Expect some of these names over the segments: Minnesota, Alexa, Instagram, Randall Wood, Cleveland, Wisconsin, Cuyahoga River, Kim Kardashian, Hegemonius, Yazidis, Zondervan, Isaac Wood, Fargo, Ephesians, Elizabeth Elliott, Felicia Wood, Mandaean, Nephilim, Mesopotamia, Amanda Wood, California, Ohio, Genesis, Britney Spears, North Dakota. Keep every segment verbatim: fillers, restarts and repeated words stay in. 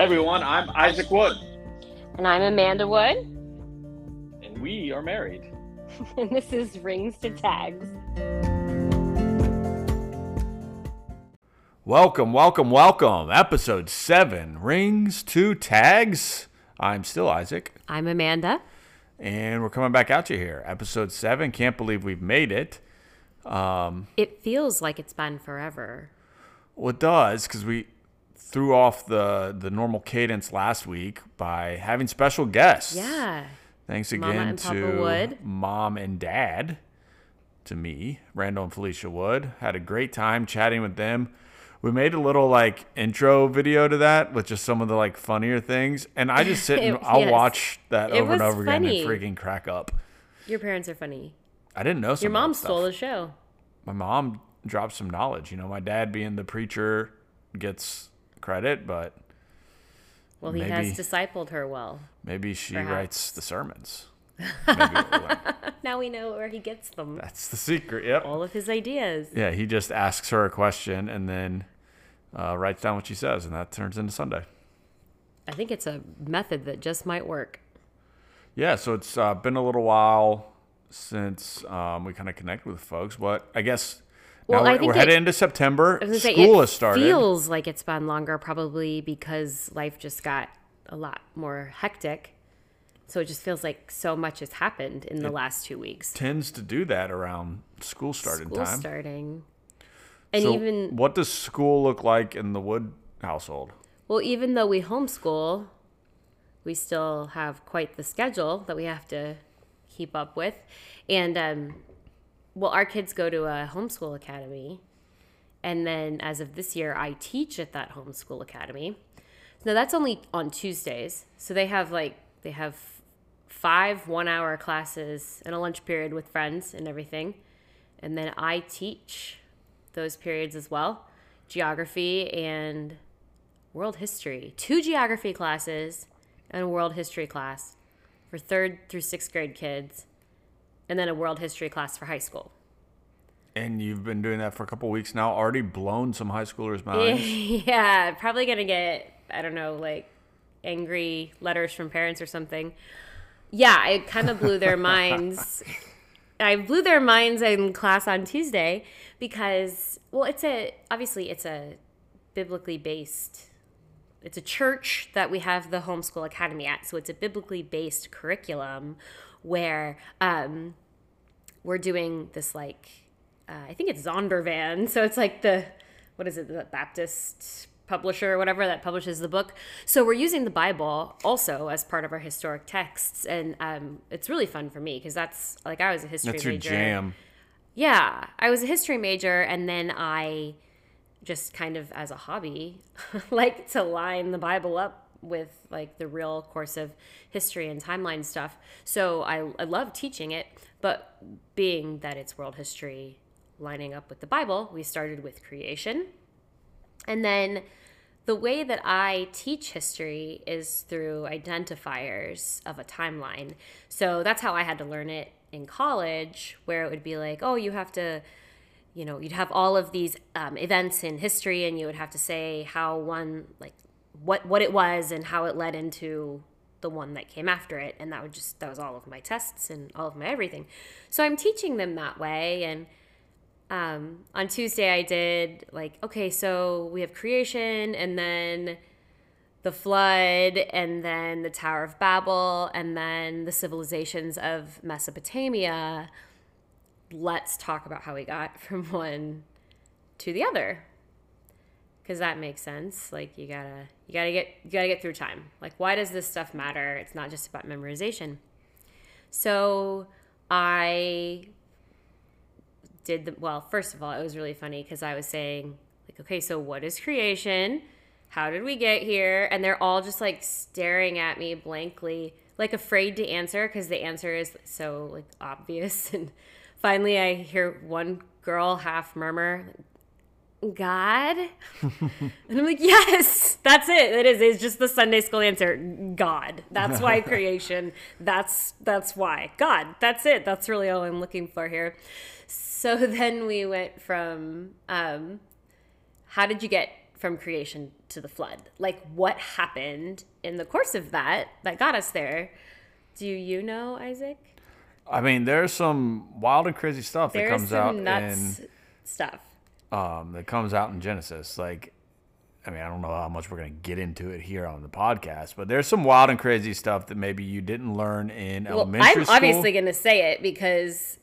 Hey everyone, I'm Isaac Wood. And I'm Amanda Wood. And we are married. And this is Rings to Tags. Welcome, welcome, welcome. Episode seven, Rings to Tags. I'm still Isaac. I'm Amanda. And we're coming back at you here. Episode seven, can't believe we've made it. Um, it feels like it's been forever. Well, it does, because we threw off the, the normal cadence last week by having special guests. Yeah. Thanks again to Mom and Dad, to me, Randall and Felicia Wood. Had a great time chatting with them. We made a little like intro video to that with just some of the like funnier things. And I just sit and it, I'll yes. watch that over and over funny. again and freaking crack up. Your parents are funny. I didn't know some Your mom stole the show. My mom dropped some knowledge. You know, my dad being the preacher gets credit, but well, he maybe, has discipled her well. Maybe she perhaps. writes the sermons. Maybe now we know where he gets them. That's the secret. Yep. All of his ideas. Yeah, he just asks her a question and then uh, writes down what she says, and that turns into Sunday. I think it's a method that just might work. Yeah, so it's uh, been a little while since um, we kind of connect with folks, but I guess. Well, now I we're, think we're headed into September. School say, it has started. It feels like it's been longer, probably because life just got a lot more hectic. So it just feels like so much has happened in the it last two weeks. Tends to do that around school starting school time. School starting, and so even what does school look like in the Wood household? Well, even though we homeschool, we still have quite the schedule that we have to keep up with, and. Um, Well, our kids go to a homeschool academy, and then as of this year, I teach at that homeschool academy. Now, that's only on Tuesdays, so they have like they have five one-hour classes and a lunch period with friends and everything, and then I teach those periods as well, geography and world history. Two geography classes and a world history class for third through sixth grade kids. And then a world history class for high school. And you've been doing that for a couple of weeks now. Already blown some high schoolers' minds. Yeah, probably going to get, I don't know, like angry letters from parents or something. Yeah, I kind of blew their minds. I blew their minds in class on Tuesday because, well, it's a, obviously it's a biblically based, it's a church that we have the homeschool academy at. So it's a biblically based curriculum where um, we're doing this like, uh, I think it's Zondervan. So it's like the, what is it, the Baptist publisher or whatever that publishes the book. So we're using the Bible also as part of our historic texts. And um, it's really fun for me because that's like, I was a history that's major. That's your jam. Yeah. I was a history major and then I just kind of as a hobby, like to line the Bible up with like the real course of history and timeline stuff. So I, I love teaching it, but being that it's world history lining up with the Bible, we started with creation. And then the way that I teach history is through identifiers of a timeline. So that's how I had to learn it in college, where it would be like, oh, you have to, you know, you'd have all of these um, events in history and you would have to say how one, like, what what it was and how it led into the one that came after it. And that would just that was all of my tests and all of my everything. So I'm teaching them that way. And um, on Tuesday I did like, okay, so we have creation and then the flood and then the Tower of Babel and then the civilizations of Mesopotamia. Let's talk about how we got from one to the other. Because that makes sense. Like you gotta, you gotta get, you gotta get through time. Like, why does this stuff matter? It's not just about memorization. So I did the. Well, first of all, it was really funny because I was saying, like, okay, so what is creation? How did we get here? And they're all just like staring at me blankly, like afraid to answer because the answer is so like obvious. And finally, I hear one girl half murmur. God? And I'm like, yes, that's it. It is. It's just the Sunday school answer. God. That's why creation. That's that's why. God. That's it. That's really all I'm looking for here. So then we went from um, how did you get from creation to the flood. Like, what happened in the course of that that got us there? Do you know, Isaac? I mean, there's some wild and crazy stuff that comes out in... There's some nuts stuff. Um, that comes out in Genesis. Like, I mean, I don't know how much we're going to get into it here on the podcast, but there's some wild and crazy stuff that maybe you didn't learn in well, elementary I'm school. I'm obviously going to say it because,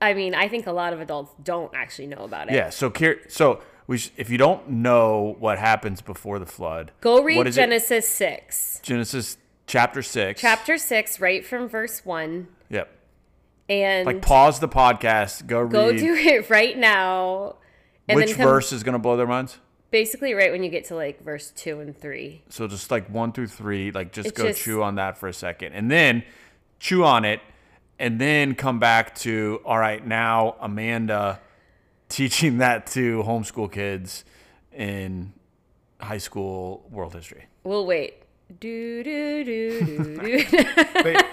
I mean, I think a lot of adults don't actually know about it. Yeah, so so we sh- if you don't know what happens before the flood... Go read Genesis it? six. Genesis chapter six. Chapter six, right from verse one. Yep. And... Like, pause the podcast, go, go read... Go do it right now. And which then come- verse is going to blow their minds? Basically right when you get to like verse two and three. So just like one through three, like just it's go just, chew on that for a second. And then chew on it and then come back to, all right, now Amanda teaching that to homeschool kids in high school world history. We'll wait. Do, do, do, do, do. Wait.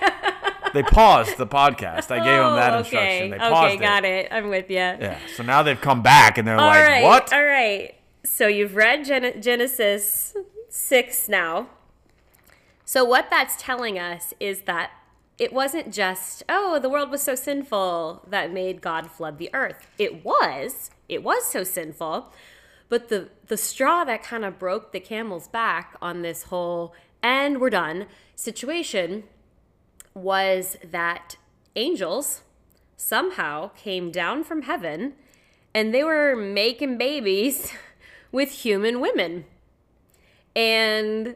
They paused the podcast. I gave them that oh, okay. instruction. They paused okay, it. Got it. I'm with you. Yeah. So now they've come back and they're all like, right, what? All right. So you've read Gen- Genesis six now. So what that's telling us is that it wasn't just, oh, the world was so sinful that made God flood the earth. It was. It was so sinful. But the, the straw that kind of broke the camel's back on this whole and we're done situation was that angels somehow came down from heaven and they were making babies with human women. And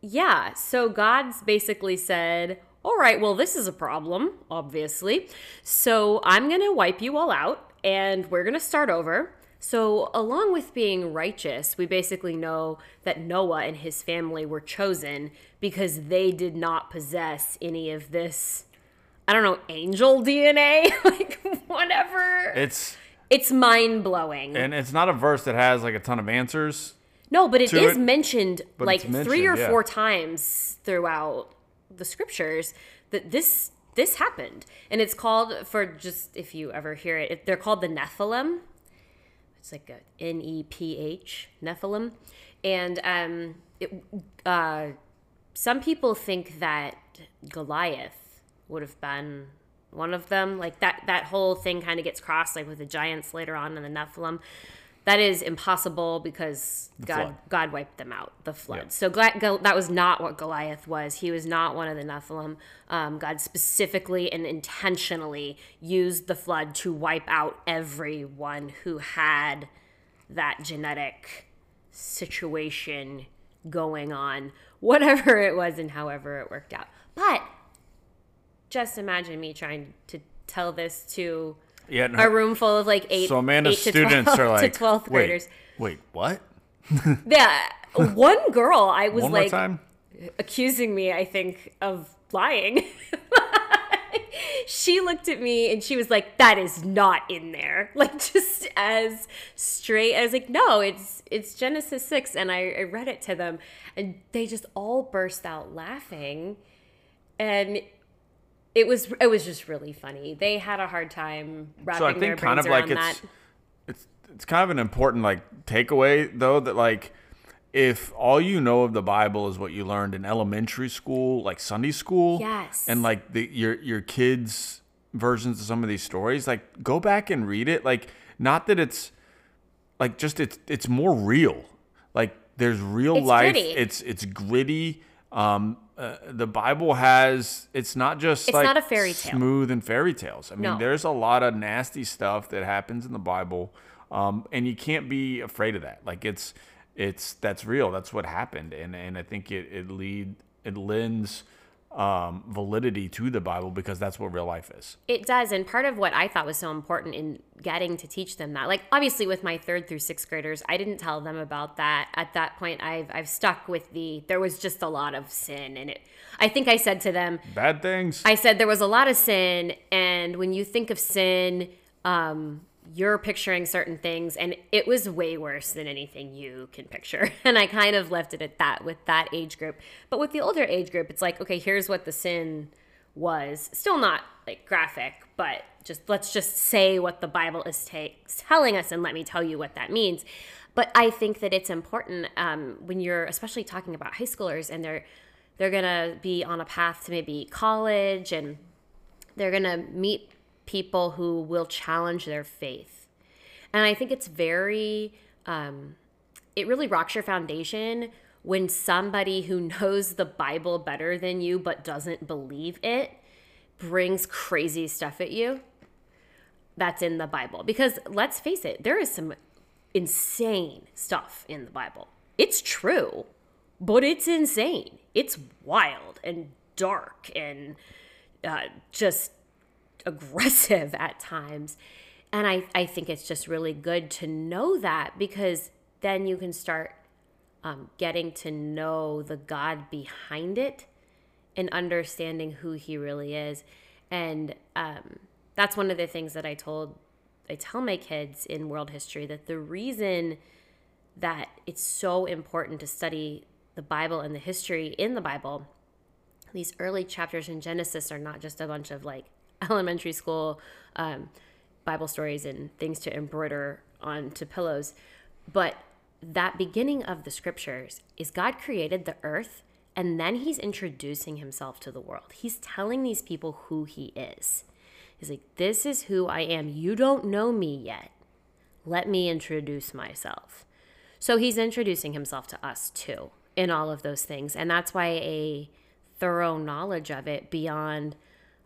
yeah, so God's basically said, all right, well, this is a problem, obviously. So I'm going to wipe you all out and we're going to start over. So along with being righteous, we basically know that Noah and his family were chosen because they did not possess any of this, I don't know, angel D N A, like whatever. It's... It's mind-blowing. And it's not a verse that has, like, a ton of answers. No, but it is it. mentioned, but like, mentioned, three or yeah. four times throughout the scriptures that this this happened. And it's called, for just, if you ever hear it, it they're called the Nephilim. It's like a N E P H, Nephilim. And um, it, uh, some people think that Goliath would have been... one of them, like that that whole thing kind of gets crossed, like with the giants later on in the Nephilim. That is impossible because the God flood. God wiped them out, the flood. Yeah. So that was not what Goliath was. He was not one of the Nephilim. Um, God specifically and intentionally used the flood to wipe out everyone who had that genetic situation going on, whatever it was and however it worked out. But... just imagine me trying to tell this to yeah, no. a room full of like eight, so Amanda's eight to students twelve, are like, to twelfth graders. Wait, wait, what? Yeah, one girl I was one like more time? accusing me, I think, of lying. She looked at me and she was like, "That is not in there." Like just as straight. I was like, "No, it's it's Genesis six," and I, I read it to them, and they just all burst out laughing, and. It was it was just really funny. They had a hard time wrapping so I think their brains kind of around like that. It's, it's it's kind of an important like takeaway though that like if all you know of the Bible is what you learned in elementary school, like Sunday school, yes, and like the your your kids' versions of some of these stories, like go back and read it. Like not that it's like just it's it's more real. Like there's real it's life. Gritty. It's it's gritty. Um, Uh, the Bible has, it's not just it's like not a fairy tale. Smooth and fairy tales. I mean, no. There's a lot of nasty stuff that happens in the Bible. Um, and you can't be afraid of that. Like it's, it's, that's real. That's what happened. And, and I think it, it lead, it lends, um, validity to the Bible because that's what real life is. It does. And part of what I thought was so important in getting to teach them that, like obviously with my third through sixth graders, I didn't tell them about that. At that point, I've, I've stuck with the, there was just a lot of sin. And it, I think I said to them, bad things. I said, there was a lot of sin. And when you think of sin, um, you're picturing certain things and it was way worse than anything you can picture. And I kind of left it at that with that age group. But with the older age group, it's like, okay, here's what the sin was. Still not like graphic, but just let's just say what the Bible is t- telling us and let me tell you what that means. But I think that it's important um, when you're especially talking about high schoolers, and they're they're going to be on a path to maybe college, and they're going to meet people who will challenge their faith. And I think it's very, um, it really rocks your foundation when somebody who knows the Bible better than you but doesn't believe it brings crazy stuff at you that's in the Bible. Because let's face it, there is some insane stuff in the Bible. It's true, but it's insane. It's wild and dark and uh, just aggressive at times. And I, I think it's just really good to know that, because then you can start um, getting to know the God behind it and understanding who he really is. And um, that's one of the things that I told I tell my kids in world history, that the reason that it's so important to study the Bible and the history in the Bible, these early chapters in Genesis are not just a bunch of like elementary school um, Bible stories and things to embroider onto pillows, but that beginning of the scriptures is God created the earth, and then he's introducing himself to the world. He's telling these people who he is. He's like, this is who I am. You don't know me yet. Let me introduce myself. So he's introducing himself to us too in all of those things. And that's why a thorough knowledge of it beyond,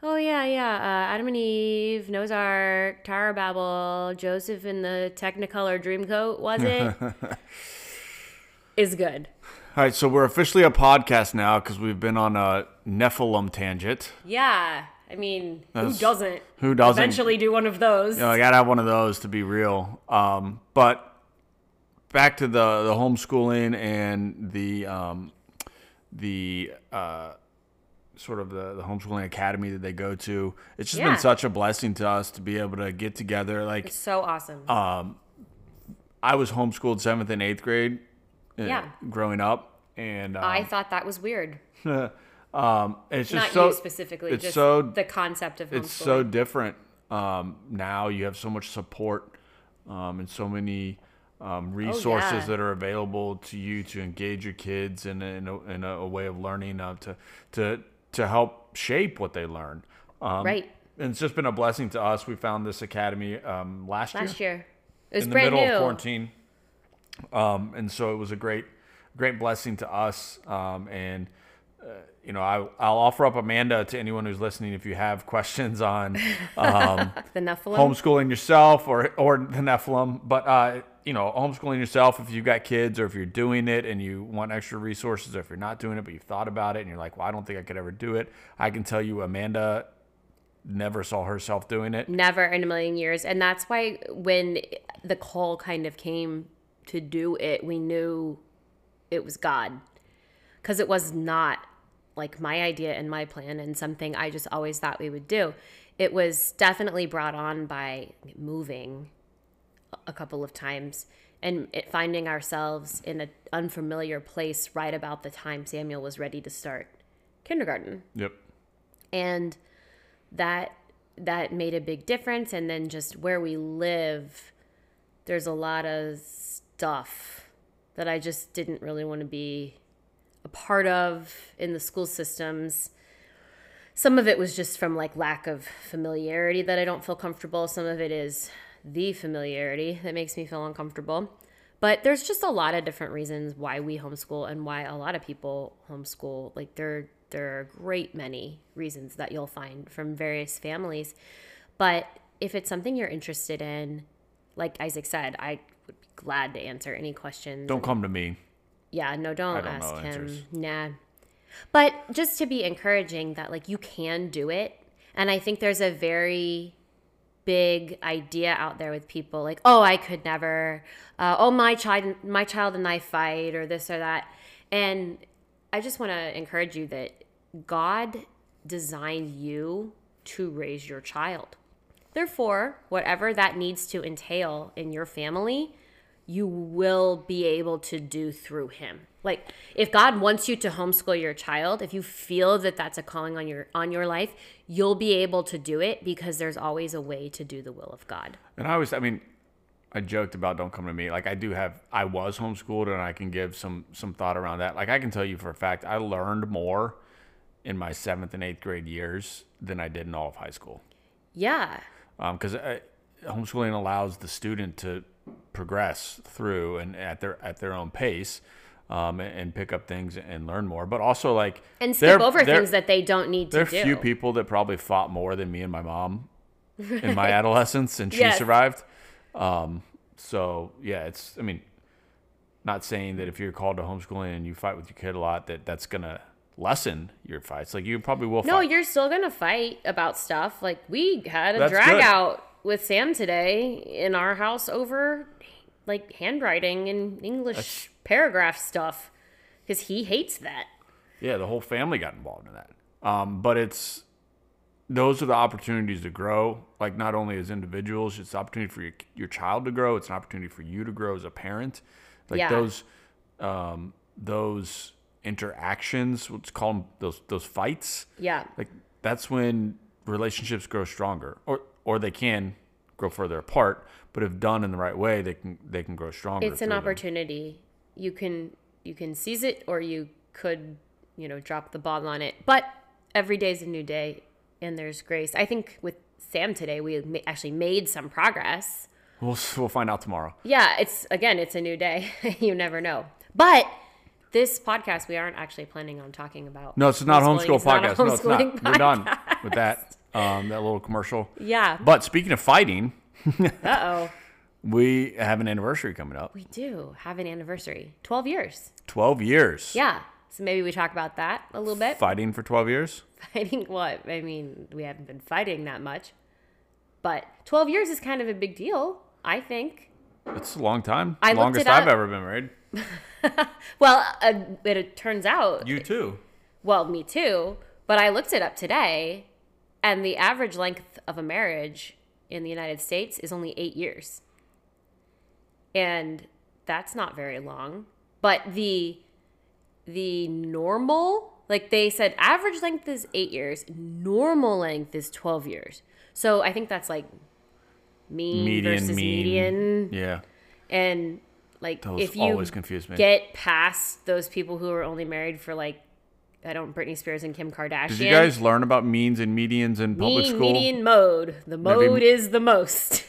oh yeah, yeah, uh, Adam and Eve, Noah's Ark, Tower of Babel, Joseph in the Technicolor Dreamcoat, was it? Is good. All right, so we're officially a podcast now because we've been on a Nephilim tangent. Yeah. I mean, That's, who doesn't? Who doesn't? Eventually, do one of those. You know, I gotta have one of those to be real. Um, but back to the the homeschooling and the um, the uh, sort of the, the homeschooling academy that they go to. It's just yeah. been such a blessing to us to be able to get together. Like, it's so awesome. Um, I was homeschooled seventh and eighth grade. Yeah. Uh, growing up, and um, I thought that was weird. Um, it's just not so, you specifically, it's just so, the concept of homeschooling. It's so different. Um, now you have so much support, um, and so many, um, resources oh, yeah. that are available to you to engage your kids in, in, a, in a way of learning, uh, to, to, to help shape what they learn. Um, right. And it's just been a blessing to us. We found this academy, um, last, last year, year. It was in brand the middle new. Of quarantine. Um, and so it was a great, great blessing to us. Um, and, Uh, you know, I, I'll offer up Amanda to anyone who's listening. If you have questions on um, the Nephilim, homeschooling yourself, or or the Nephilim, but uh, you know, homeschooling yourself, if you've got kids, or if you're doing it and you want extra resources, or if you're not doing it but you've thought about it and you're like, well, I don't think I could ever do it. I can tell you, Amanda never saw herself doing it. Never in a million years. And that's why when the call kind of came to do it, we knew it was God, because it was not like my idea and my plan and something I just always thought we would do. It was definitely brought on by moving a couple of times and it finding ourselves in an unfamiliar place right about the time Samuel was ready to start kindergarten. Yep. And that that made a big difference. And then just where we live, there's a lot of stuff that I just didn't really want to be a part of in the school systems. Some of it was just from like lack of familiarity that I don't feel comfortable. Some of it is the familiarity that makes me feel uncomfortable. But there's just a lot of different reasons why we homeschool and why a lot of people homeschool. Like there, there are a great many reasons that you'll find from various families. But if it's something you're interested in, like Isaac said, I would be glad to answer any questions. Don't come to me. Yeah, no, don't, don't ask him. Answers. Nah. But just to be encouraging that, like, you can do it. And I think there's a very big idea out there with people like, oh, I could never. Uh, oh, my child my child and I fight, or this or that. And I just want to encourage you that God designed you to raise your child. Therefore, whatever that needs to entail in your family, you will be able to do through him. Like, if God wants you to homeschool your child, if you feel that that's a calling on your on your life, you'll be able to do it, because there's always a way to do the will of God. And I always, I mean, I joked about don't come to me. Like I do have, I was homeschooled, and I can give some some thought around that. Like I can tell you for a fact, I learned more in my seventh and eighth grade years than I did in all of high school. Yeah. Um, because homeschooling allows the student to progress through and at their at their own pace, um, and, and pick up things and learn more. But also like and skip there, over there, things that they don't need to do. There are few people that probably fought more than me and my mom in my adolescence, and she yes. survived. Um, so yeah, it's, I mean, not saying that if you're called to homeschooling and you fight with your kid a lot, that that's going to lessen your fights. Like you probably will. No, fight. You're still going to fight about stuff. Like we had a that's drag good. out with Sam today in our house over like handwriting and English that's... paragraph stuff. 'Cause he hates that. Yeah. The whole family got involved in that. Um, but it's, those are the opportunities to grow, like not only as individuals, it's an opportunity for your, your child to grow. It's an opportunity for you to grow as a parent. Like yeah. those, um, those interactions, let's call them those, those fights. Yeah. Like that's when relationships grow stronger, or, or they can grow further apart, but if done in the right way, they can, they can grow stronger. It's an opportunity. Them. You can, you can seize it, or you could, you know, drop the ball on it, but every day is a new day. And there's grace. I think with Sam today, we actually made some progress. We'll we'll find out tomorrow. Yeah, it's again, it's a new day. You never know. But this podcast, we aren't actually planning on talking about. No, it's not homeschool it's podcast. Not a no, it's not. Podcast. We're done with that. Um, that little commercial. Yeah. But speaking of fighting, uh oh, we have an anniversary coming up. We do have an anniversary. Twelve years. Twelve years. Yeah. So maybe we talk about that a little bit. Fighting for twelve years? Fighting what? I mean, we haven't been fighting that much. But twelve years is kind of a big deal, I think. It's a long time. I Longest I've ever been married. Well, uh, it, it turns out. You too. Well, me too. But I looked it up today, and the average length of a marriage in the United States is only eight years. And that's not very long. But the... The normal, like they said, average length is eight years. Normal length is twelve years. So I think that's like mean median, versus mean. median. Yeah. And like those if you always confuse me. Get past those people who are only married for like, I don't Britney Spears and Kim Kardashian. Did you guys learn about means and medians in mean, public school? Mean, median, mode. The mode Maybe. is the most.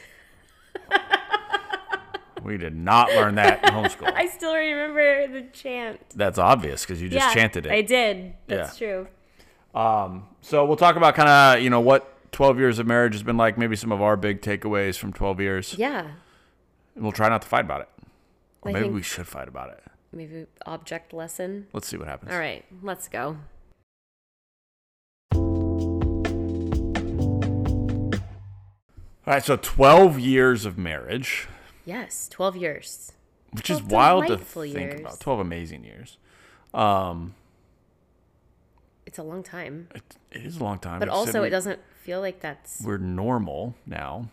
We did not learn that in homeschool. I still remember the chant. That's obvious because you just yeah, chanted it. I did. That's yeah. true. Um, so we'll talk about kind of, you know, what twelve years of marriage has been like, maybe some of our big takeaways from twelve years. Yeah. And we'll try not to fight about it. Or I maybe we should fight about it. Maybe object lesson. Let's see what happens. All right. Let's go. All right. So twelve years of marriage. Yes, twelve years. Which twelve is wild to think years. about. twelve amazing years. Um, it's a long time. It, it is a long time. But I've also, we, it doesn't feel like that's... We're normal now.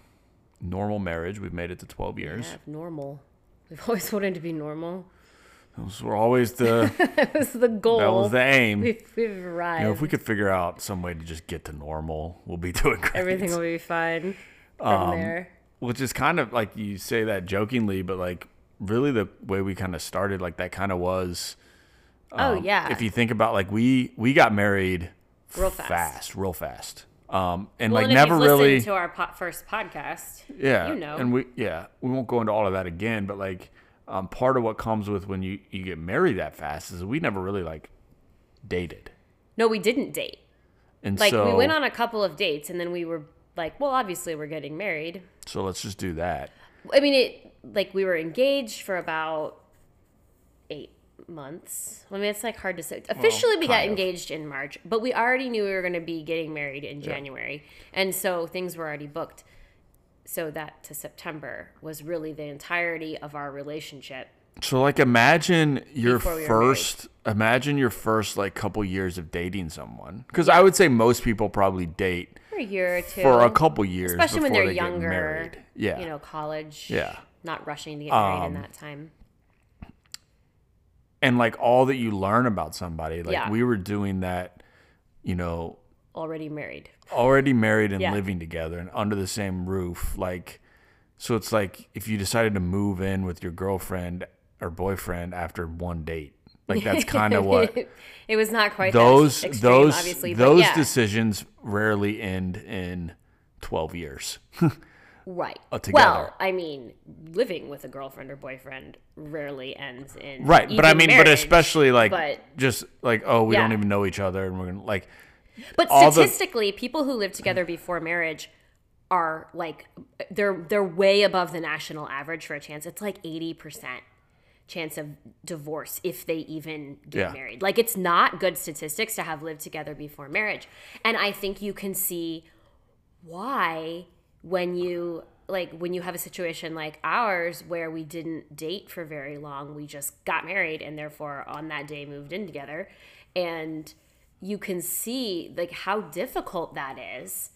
Normal marriage. We've made it to twelve years. Yeah, normal. We've always wanted to be normal. Those were always the... That was the goal. That was the aim. We've, we've arrived. You know, if we could figure out some way to just get to normal, we'll be doing great. Everything will be fine from um, there. Which is kind of like you say that jokingly, but like really the way we kind of started, like that kind of was. Um, oh, yeah. If you think about like we we got married real fast, fast real fast. Um, and well, like and never if you've really listened to our po- first podcast. Yeah. You know. And we yeah, we won't go into all of that again, but like um, part of what comes with when you, you get married that fast is we never really like dated. No, we didn't date. And like so, we went on a couple of dates and then we were like, well, obviously we're getting married. So let's just do that. I mean, it like we were engaged for about eight months. I mean, it's like hard to say. Officially, well, we got of. engaged in March, but we already knew we were going to be getting married in January. Yeah. And so things were already booked. So that to September was really the entirety of our relationship. So like imagine your we first, imagine your first like couple years of dating someone. Because yeah. I would say most people probably date a year or two for a couple years, especially when they're they younger, yeah, you know, college, yeah, not rushing to get married um, in that time. And like all that you learn about somebody, like yeah. we were doing that, you know, already married, already married and yeah. living together and under the same roof, like So it's like if you decided to move in with your girlfriend or boyfriend after one date. Like that's kind of what it was. Not quite those that extreme, those obviously, those yeah. decisions rarely end in twelve years. Right. Together. Well, I mean, living with a girlfriend or boyfriend rarely ends in right. Even but I mean, marriage, but especially like but, just like oh, we yeah. don't even know each other, and we're gonna like. But statistically, the, people who live together before marriage are like they're they're way above the national average for a chance. It's like eighty percent chance of divorce if they even get yeah. married. Like it's not good statistics to have lived together before marriage, and I think you can see why. When you like when you have a situation like ours where we didn't date for very long, we just got married and therefore on that day moved in together, and you can see like how difficult that is.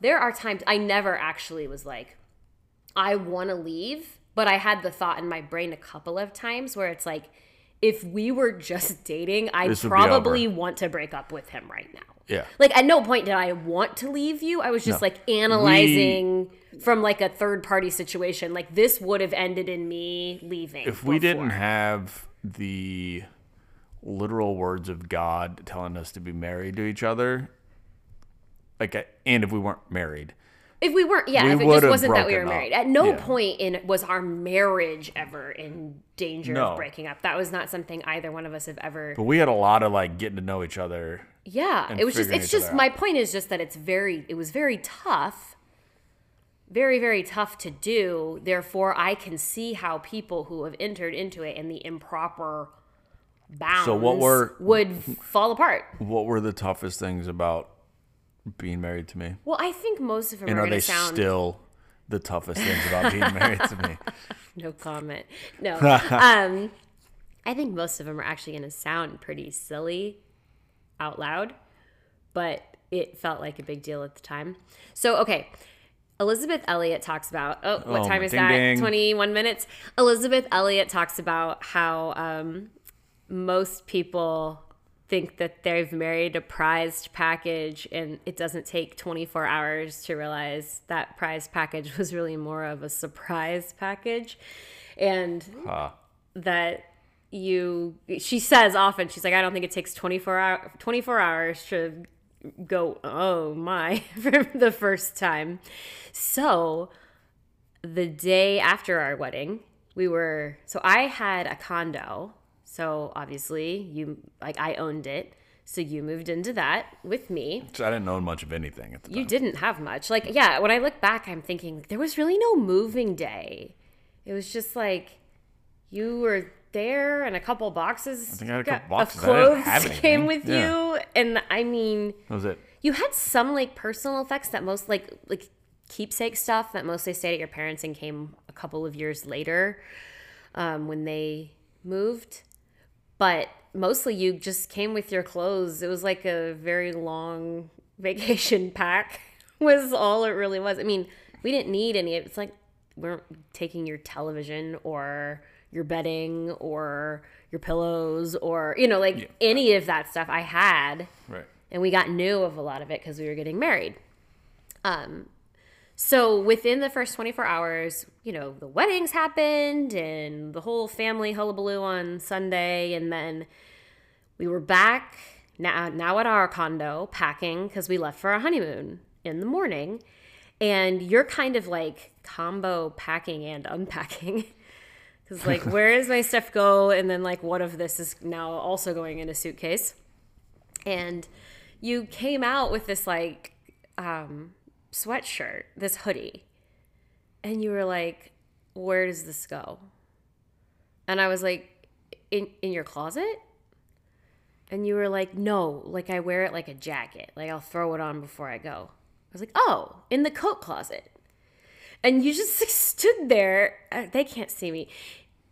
There are times I never actually was like, I want to leave, but I had the thought in my brain a couple of times where it's like, if we were just dating, I'd probably want to break up with him right now. Yeah. Like, at no point did I want to leave you. I was just, no. like, analyzing we, from, like, a third-party situation. Like, this would have ended in me leaving. If before. we didn't have the literal words of God telling us to be married to each other, like, and if we weren't married. If we weren't, yeah, we if it just wasn't that we were married. Up. At no yeah. point in was our marriage ever in danger no. of breaking up. That was not something either one of us have ever. But we had a lot of like getting to know each other. Yeah, it was just it's just my out. point is just that it's very it was very tough. Very, very tough to do. Therefore, I can see how people who have entered into it in the improper bounds so what were, would fall apart. What were the toughest things about being married to me? Well, I think most of them and are, are they sound... still the toughest things about being married to me? No comment. No. um, I think most of them are actually going to sound pretty silly out loud, but it felt like a big deal at the time. So, okay. Elizabeth Elliott talks about, oh, what oh, time is ding, that? Ding. twenty-one minutes. Elizabeth Elliott talks about how um, most people think that they've married a prized package, and it doesn't take twenty-four hours to realize that prized package was really more of a surprise package. And huh. that you, she says often, she's like, I don't think it takes twenty-four hours to go, oh my, for the first time. So the day after our wedding, we were, so I had a condo. So obviously, you like I owned it, so you moved into that with me. So I didn't own much of anything at the time. You didn't have much. Like, yeah, when I look back, I'm thinking, there was really no moving day. It was just like, you were there and a couple boxes, I think I had a couple boxes. of clothes came with yeah. you. And I mean, that was it. You had some like personal effects that most like like keepsake stuff that mostly stayed at your parents and came a couple of years later um, when they moved. But mostly you just came with your clothes. It was like a very long vacation pack was all it really was. I mean, we didn't need any. It's like we weren't taking your television or your bedding or your pillows or, you know, like yeah. any of that stuff I had. Right. And we got new of a lot of it because we were getting married. Um. So within the first twenty-four hours, you know, the weddings happened and the whole family hullabaloo on Sunday. And then we were back now, now at our condo packing because we left for our honeymoon in the morning. And you're kind of like combo packing and unpacking because like, where does my stuff go? And then like, what if this is now also going in a suitcase? And you came out with this like... um sweatshirt, this hoodie, and you were like, where does this go? And I was like, in in your closet? And you were like, no, like I wear it like a jacket, like I'll throw it on before I go. I was like, oh, in the coat closet. And you just like stood there. They can't see me.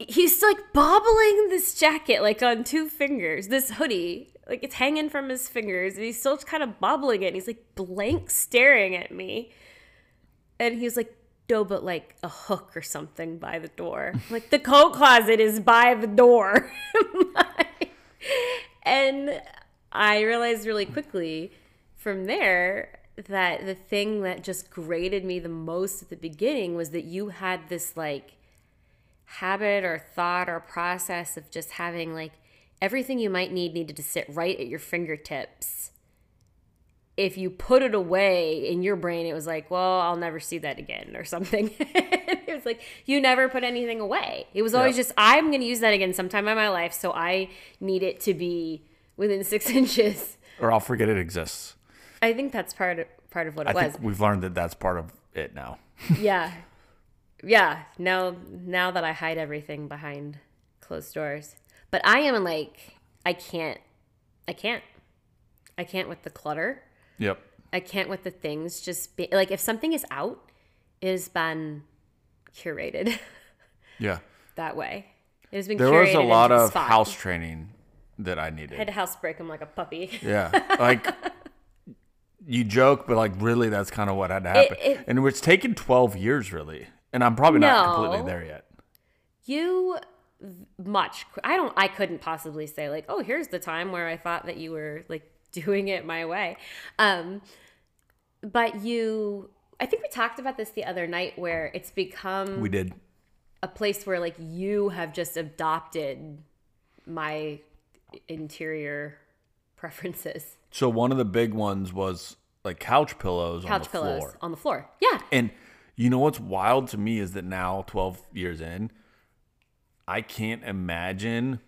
He's like bobbling this jacket like on two fingers, this hoodie. Like, it's hanging from his fingers, and he's still kind of bobbling it. And he's, like, blank staring at me. And he was like, no, but, like, a hook or something by the door. Like, the coat closet is by the door. And I realized really quickly from there that the thing that just grated me the most at the beginning was that you had this like habit or thought or process of just having like everything you might need needed to sit right at your fingertips. If you put it away in your brain, it was like, well, I'll never see that again or something. It was like, you never put anything away. It was always no. just, I'm going to use that again sometime in my life. So I need it to be within six inches. Or I'll forget it exists. I think that's part of, part of what it I was. I think we've learned that that's part of it now. Yeah. Yeah. Now, now that I hide everything behind closed doors. But I am like, I can't, I can't, I can't with the clutter. Yep. I can't with the things just be like, if something is out, it has been curated. Yeah. That way. It has been there curated. There was a lot of spot. House training that I needed. I had to house break them like a puppy. Yeah. Like you joke, but like really that's kind of what had to happen. It, it, and it's taken twelve years really. And I'm probably no, not completely there yet. You much. I don't, I couldn't possibly say like, oh, here's the time where I thought that you were like, doing it my way. Um, but you, I think we talked about this the other night where it's become we did a place where like you have just adopted my interior preferences. So one of the big ones was like couch pillows couch on the pillows floor. on the floor. Yeah. And you know, what's wild to me is that now twelve years in, I can't imagine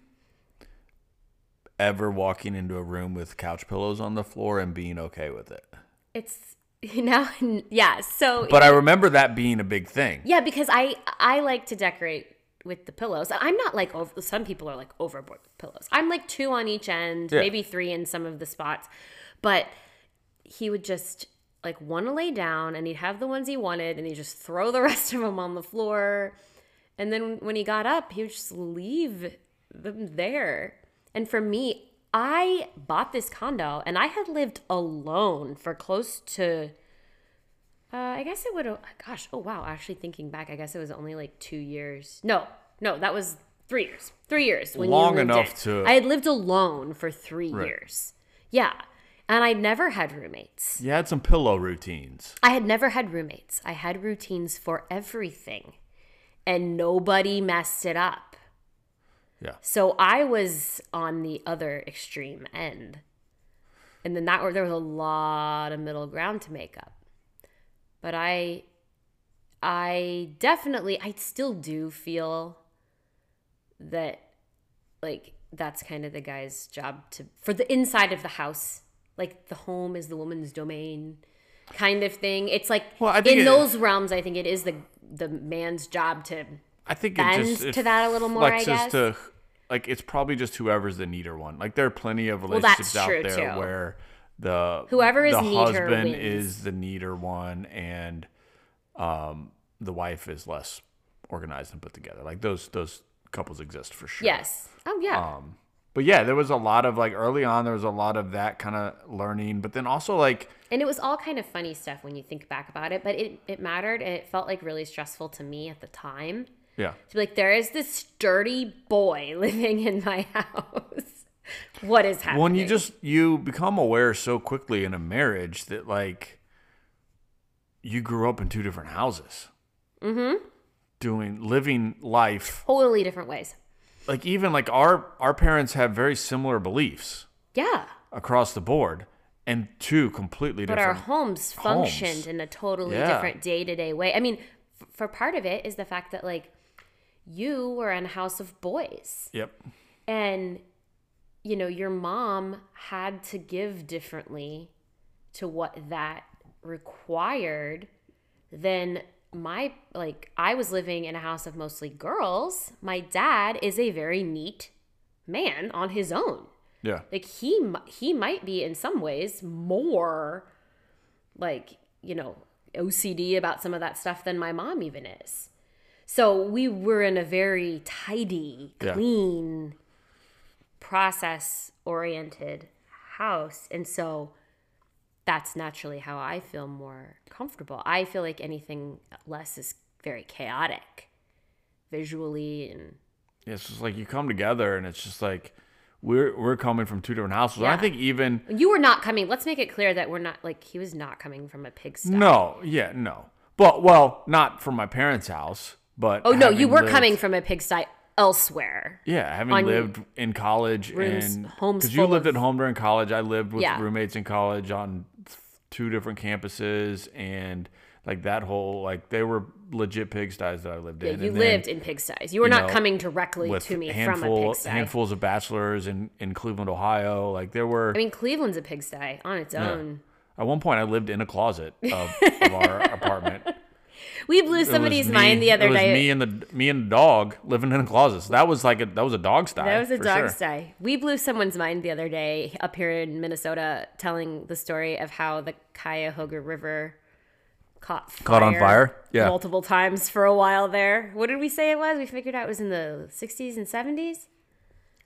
ever walking into a room with couch pillows on the floor and being okay with it. It's, you know, yeah, so. But I remember that being a big thing. Yeah, because I, I like to decorate with the pillows. I'm not like, over, some people are like overboard with pillows. I'm like two on each end, yeah. maybe three in some of the spots. But he would just like want to lay down and he'd have the ones he wanted and he'd just throw the rest of them on the floor. And then when he got up, he would just leave them there. And for me, I bought this condo and I had lived alone for close to, uh, I guess it would have, gosh, oh wow, actually thinking back, I guess it was only like two years. No, no, that was three years. Three years. When Long you enough in. to. I had lived alone for three right. years. Yeah. And I never had roommates. You had some pillow routines. I had never had roommates. I had routines for everything and nobody messed it up. Yeah. So I was on the other extreme end. And then that there was a lot of middle ground to make up. But I I definitely I still do feel that like that's kind of the guy's job to for the inside of the house. Like the home is the woman's domain kind of thing. It's like well, I think in it, those realms I think it is the the man's job to I think it just it to that a little more, I guess. To, like it's probably just whoever's the neater one. Like there are plenty of relationships well, out there too. where the whoever is the neater husband wins. is the neater one, and um, the wife is less organized and put together. Like those those couples exist for sure. Yes. Oh yeah. Um, but yeah, there was a lot of like early on. There was a lot of that kind of learning, but then also like and it was all kind of funny stuff when you think back about it. But it it mattered. It felt like really stressful to me at the time. Yeah. To be like, there is this sturdy boy living in my house. What is happening? When you just, you become aware so quickly in a marriage that like you grew up in two different houses. Mm-hmm. Doing, living life. Totally different ways. Like even like our, our parents have very similar beliefs. Yeah. Across the board. And two completely but different But our homes, homes functioned in a totally yeah. different day-to-day way. I mean, f- for part of it is the fact that like, you were in a house of boys. Yep. And, you know, your mom had to give differently to what that required than my, like, I was living in a house of mostly girls. My dad is a very neat man on his own. Yeah. Like, he, he might be in some ways more, like, you know, O C D about some of that stuff than my mom even is. So we were in a very tidy, clean, yeah. process-oriented house. And so that's naturally how I feel more comfortable. I feel like anything less is very chaotic visually. and yeah, It's just like you come together and it's just like We're we're coming from two different houses. Yeah. I think even you were not coming. Let's make it clear that we're not, like, he was not coming from a pigsty. No, yeah, no. But well, not from my parents' house, but oh no, you were lived, coming from a pigsty elsewhere. Yeah, having lived in college rooms, and because you lived of, at home during college, I lived with yeah. roommates in college on two different campuses, and like that whole like they were legit pigsties that I lived in. Yeah, you and lived then, in pigsties. You were you not know, coming directly to me handful, from a pigsty. Handfuls of bachelors in, in Cleveland, Ohio. Like there were. I mean, Cleveland's a pigsty on its own. Yeah. At one point, I lived in a closet of, of our apartment. We blew somebody's me, mind the other it was day. Me and the me and the dog living in a closet. So that was like a that was a dog sty. That was a dog sure. sty. We blew someone's mind the other day up here in Minnesota, telling the story of how the Cuyahoga River caught fire caught on fire yeah multiple times for a while there. What did we say it was? We figured out it was in the sixties and seventies.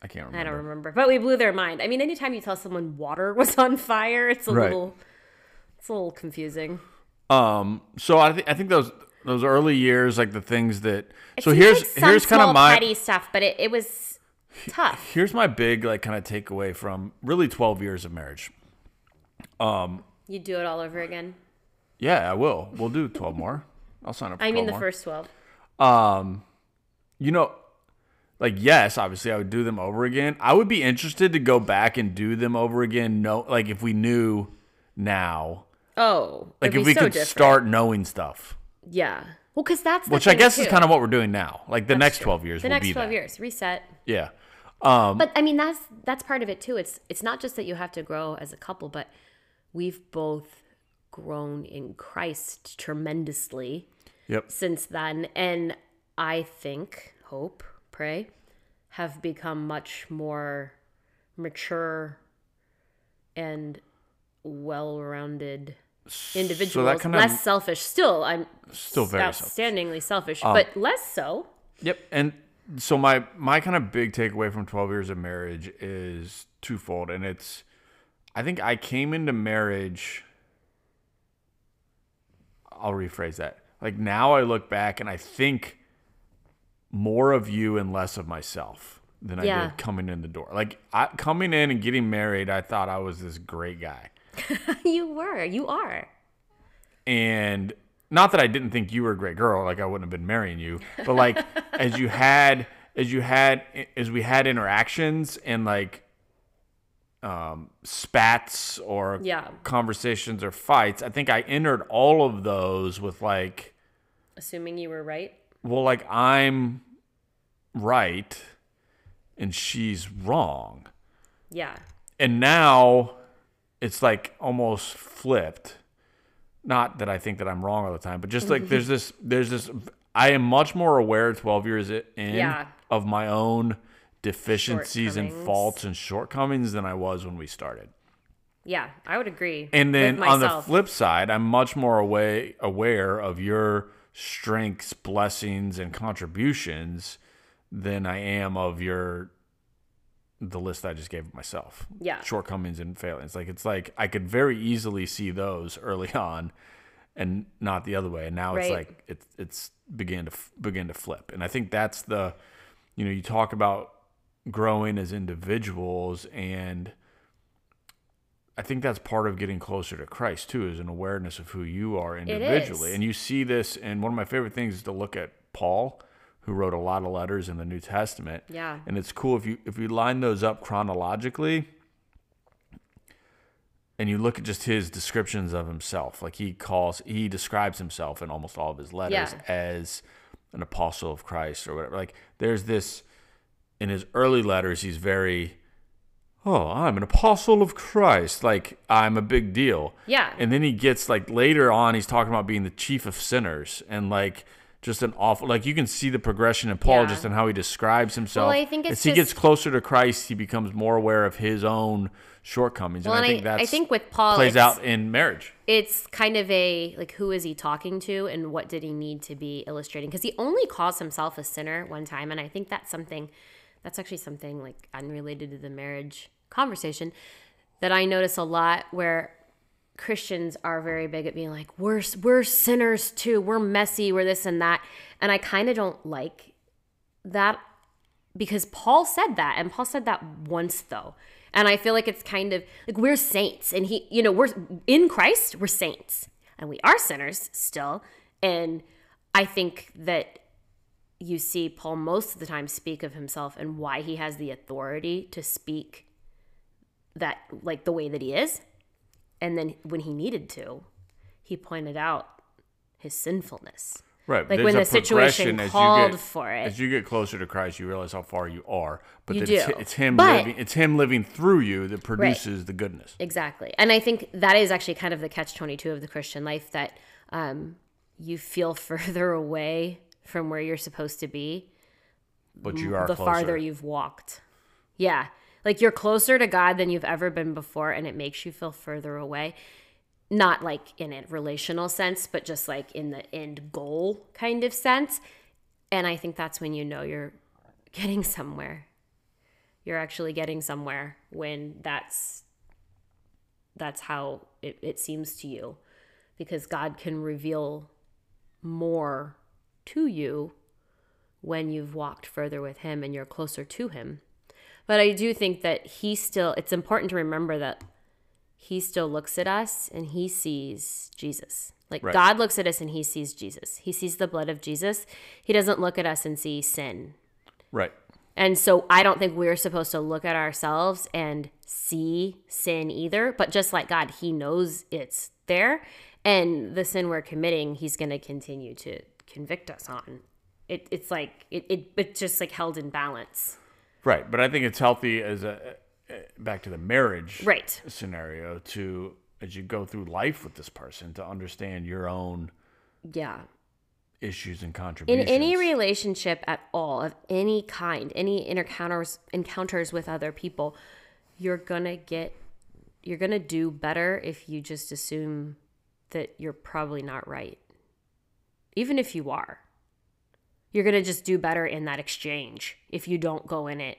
I can't remember. I don't remember. But we blew their mind. I mean, anytime you tell someone water was on fire, it's a right. little it's a little confusing. Um. So I think I think those those early years, like the things that. It so here's like some here's kind of my petty stuff, but it, it was tough. Here's my big like kind of takeaway from really twelve years of marriage. Um. You do it all over again. Yeah, I will. We'll do twelve more. I'll sign up for I mean the more. First twelve. Um, you know, like, yes, obviously I would do them over again. I would be interested to go back and do them over again. No, like if we knew now. Oh. Like if we so could different. Start knowing stuff. Yeah. Well, because that's the Which I guess too. Is kind of what we're doing now. Like the that's next true. twelve years the will be The next twelve that. Years. Reset. Yeah. Um, but I mean, that's that's part of it too. It's It's not just that you have to grow as a couple, but we've both grown in Christ tremendously yep. since then. And I think, hope, pray, have become much more mature and well-rounded individuals. So that kind of, less selfish. Still, I'm still very outstandingly selfish, selfish um, but less so. Yep. And so my, my kind of big takeaway from twelve years of marriage is twofold. And it's, I think I came into marriage... I'll rephrase that. Like now I look back and I think more of you and less of myself than I yeah. did coming in the door. Like I, coming in and getting married, I thought I was this great guy. You were. You are. And not that I didn't think you were a great girl. Like I wouldn't have been marrying you. But like as you had, as you had, as we had interactions and like Um, spats or yeah. conversations or fights, I think I entered all of those with like... Assuming you were right? Well, like I'm right and she's wrong. Yeah. And now it's like almost flipped. Not that I think that I'm wrong all the time, but just like there's this, there's this, I am much more aware twelve years in yeah. of my own... deficiencies and faults and shortcomings than I was when we started. Yeah, I would agree. And then on the flip side, I'm much more away, aware of your strengths, blessings, and contributions than I am of your the list I just gave myself. Yeah, shortcomings and failings. Like it's like I could very easily see those early on, and not the other way. And now right. it's like it's it's began to begin to flip. And I think that's the, you know, you talk about growing as individuals, and I think that's part of getting closer to Christ too, is an awareness of who you are individually. And you see this, and one of my favorite things is to look at Paul, who wrote a lot of letters in the New Testament. Yeah. And it's cool if you if you line those up chronologically and you look at just his descriptions of himself. Like he calls he describes himself in almost all of his letters yeah. as an apostle of Christ or whatever. Like there's this. In his early letters, he's very, oh, I'm an apostle of Christ. Like, I'm a big deal. Yeah. And then he gets, like, later on, he's talking about being the chief of sinners. And, like, just an awful, like, you can see the progression in Paul yeah. just in how he describes himself. Well, I think it's As just, he gets closer to Christ, he becomes more aware of his own shortcomings. Well, and I think that's I think with Paul, plays out in marriage. It's kind of a, like, who is he talking to and what did he need to be illustrating? Because he only calls himself a sinner one time. And I think that's something... That's actually something like unrelated to the marriage conversation that I notice a lot, where Christians are very big at being like, we're, we're sinners too. We're messy. We're this and that. And I kind of don't like that because Paul said that, and Paul said that once though. And I feel like it's kind of like we're saints, and he, you know, we're in Christ, we're saints, and we are sinners still. And I think that you see Paul most of the time speak of himself and why he has the authority to speak that, like, the way that he is. And then when he needed to, he pointed out his sinfulness. Right. Like when the situation called get, for it. As you get closer to Christ, you realize how far you are. But you do. It's, it's him but, living, it's him living through you that produces right. the goodness. Exactly. And I think that is actually kind of the catch twenty-two of the Christian life, that um, you feel further away from where you're supposed to be. But you are the closer. Farther you've walked. Yeah. Like you're closer to God than you've ever been before, and it makes you feel further away. Not like in a relational sense, but just like in the end goal kind of sense. And I think that's when you know you're getting somewhere. You're actually getting somewhere when that's that's how it, it seems to you. Because God can reveal more to you when you've walked further with him and you're closer to him. But I do think that he still, it's important to remember that he still looks at us and he sees Jesus. Like right. God looks at us and he sees Jesus. He sees the blood of Jesus. He doesn't look at us and see sin. Right. And so I don't think we're supposed to look at ourselves and see sin either. But just like God, he knows it's there. And the sin we're committing, he's going to continue to convict us on. It, it's like, it, it, it's just like held in balance. Right. But I think it's healthy as a, back to the marriage right. scenario, to, as you go through life with this person, to understand your own yeah. issues and contributions. In any relationship at all, of any kind, any encounters encounters with other people, you're going to get, you're going to do better if you just assume that you're probably not right. Even if you are, you're going to just do better in that exchange if you don't go in it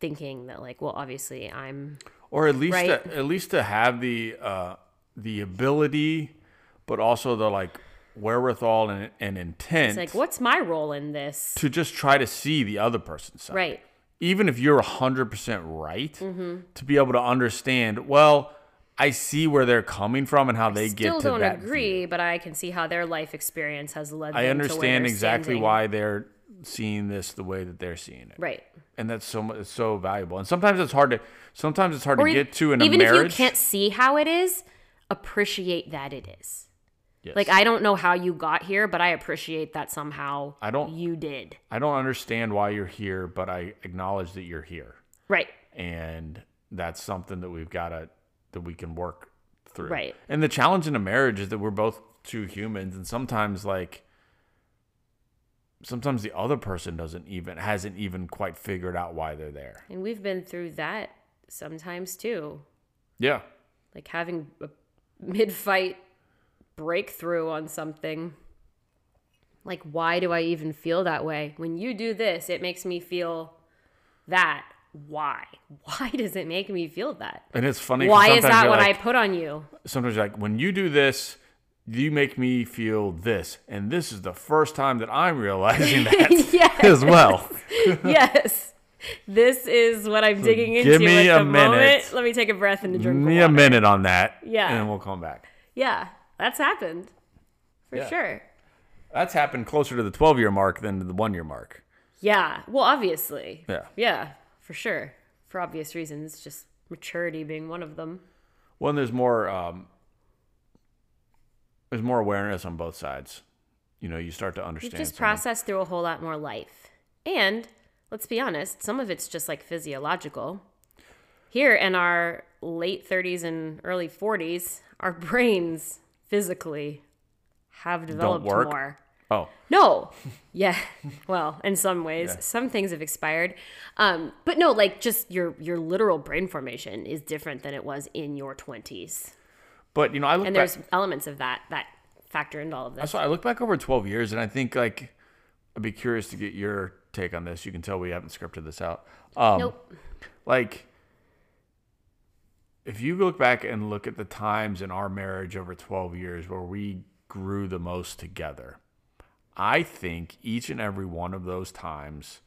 thinking that, like, well, obviously I'm or at least right. to, at least to have the uh, the ability, but also the, like, wherewithal and, and intent. It's like, what's my role in this? To just try to see the other person's side. Right. Even if you're one hundred percent right, mm-hmm. to be able to understand, well, I see where they're coming from and how they get to that. I still don't agree, view. But I can see how their life experience has led them to where they're I understand exactly standing. Why they're seeing this the way that they're seeing it. Right. And that's so much, it's so valuable. And sometimes it's hard to sometimes it's hard or to get to in a marriage. Even if you can't see how it is, appreciate that it is. Yes. Like, I don't know how you got here, but I appreciate that somehow I don't, you did. I don't understand why you're here, but I acknowledge that you're here. Right. And that's something that we've got to that we can work through. Right. And the challenge in a marriage is that we're both two humans, and sometimes like sometimes the other person doesn't even hasn't even quite figured out why they're there. And we've been through that sometimes too. Yeah. Like having a mid-fight breakthrough on something. Like, why do I even feel that way? When you do this, it makes me feel that. Why? Why does it make me feel that? And it's funny. Why is that what like, I put on you? Sometimes you're like, when you do this, you make me feel this. And this is the first time that I'm realizing that yes. as well. yes. This is what I'm so digging give into me at a the minute. Moment. Let me take a breath and a drink of water. Give me a minute on that. Yeah. And then we'll come back. Yeah. That's happened. For yeah. sure. That's happened closer to the twelve-year mark than to the one-year mark. Yeah. Well, obviously. Yeah. Yeah. For sure, for obvious reasons, just maturity being one of them. Well, and there's more, um, there's more awareness on both sides. You know, you start to understand. You just something. Process through a whole lot more life, and let's be honest, some of it's just like physiological. Here in our late thirties and early forties, our brains physically have developed Don't work. More. Oh. No. Yeah. Well, in some ways, yeah. some things have expired. Um, but no, like just your, your literal brain formation is different than it was in your twenties. But, you know, I look And back, there's elements of that that factor into all of this. So I look back over twelve years and I think, like, I'd be curious to get your take on this. You can tell we haven't scripted this out. Um, nope. Like, if you look back and look at the times in our marriage over twelve years where we grew the most together, I think each and every one of those times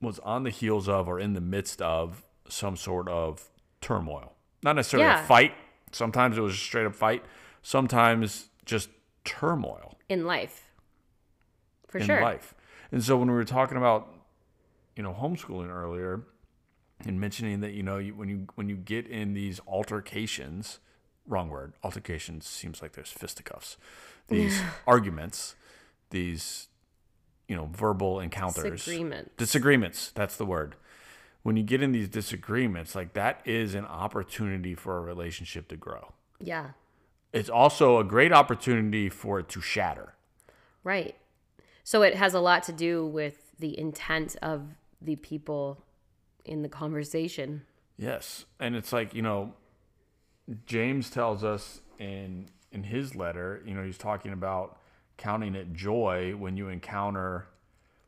was on the heels of or in the midst of some sort of turmoil. Not necessarily yeah. a fight. Sometimes it was a straight up fight. Sometimes just turmoil. In life. For in sure. In life. And so when we were talking about, you know, homeschooling earlier and mentioning that, you know, you, when you when you get in these altercations, wrong word, altercations seems like there's fisticuffs, these arguments, these, you know, verbal encounters. Disagreements. Disagreements, that's the word. When you get in these disagreements, like that is an opportunity for a relationship to grow. Yeah. It's also a great opportunity for it to shatter. Right. So it has a lot to do with the intent of the people in the conversation. Yes. And it's like, you know, James tells us in in his letter, you know, he's talking about counting it joy when you encounter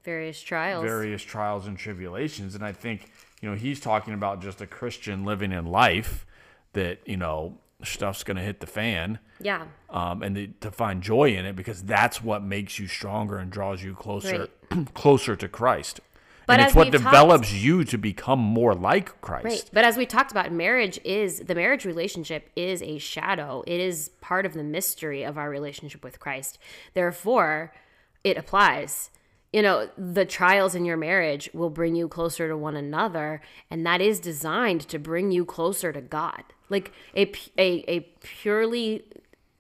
various trials, various trials and tribulations. And I think, you know, he's talking about just a Christian living in life that, you know, stuff's going to hit the fan. Yeah. Um, and the, to find joy in it, because that's what makes you stronger and draws you closer, right. closer to Christ. But and it's what develops talked, you to become more like Christ. Right. But as we talked about, marriage is, the marriage relationship is a shadow. It is part of the mystery of our relationship with Christ. Therefore, it applies. You know, the trials in your marriage will bring you closer to one another, and that is designed to bring you closer to God. Like a, a, a purely,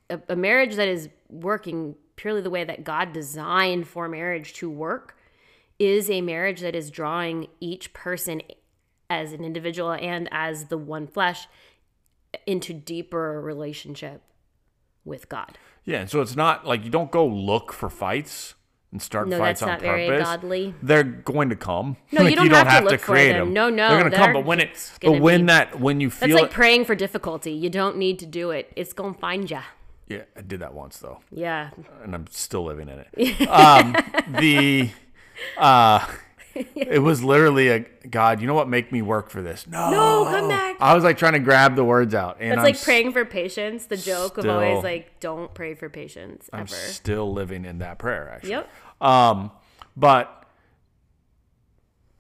a, a marriage that is working purely the way that God designed for marriage to work is a marriage that is drawing each person as an individual and as the one flesh into deeper relationship with God. Yeah, and so it's not like you don't go look for fights and start no, fights on purpose. No, that's not very godly. They're going to come. No, like, you, don't you don't have, have to, to look create for them. them. No, no, they're going to come. But when it, but when be, that, when you feel that's like it, praying for difficulty. You don't need to do it. It's going to find you. Yeah, I did that once though. Yeah, and I'm still living in it. um, the. Uh, it was literally a God. You know what? Make me work for this. No, no, come back. I was like trying to grab the words out. And it's like I'm praying for patience. The joke still, of always like, don't pray for patience. Ever. I'm still living in that prayer. Actually, yep. Um, but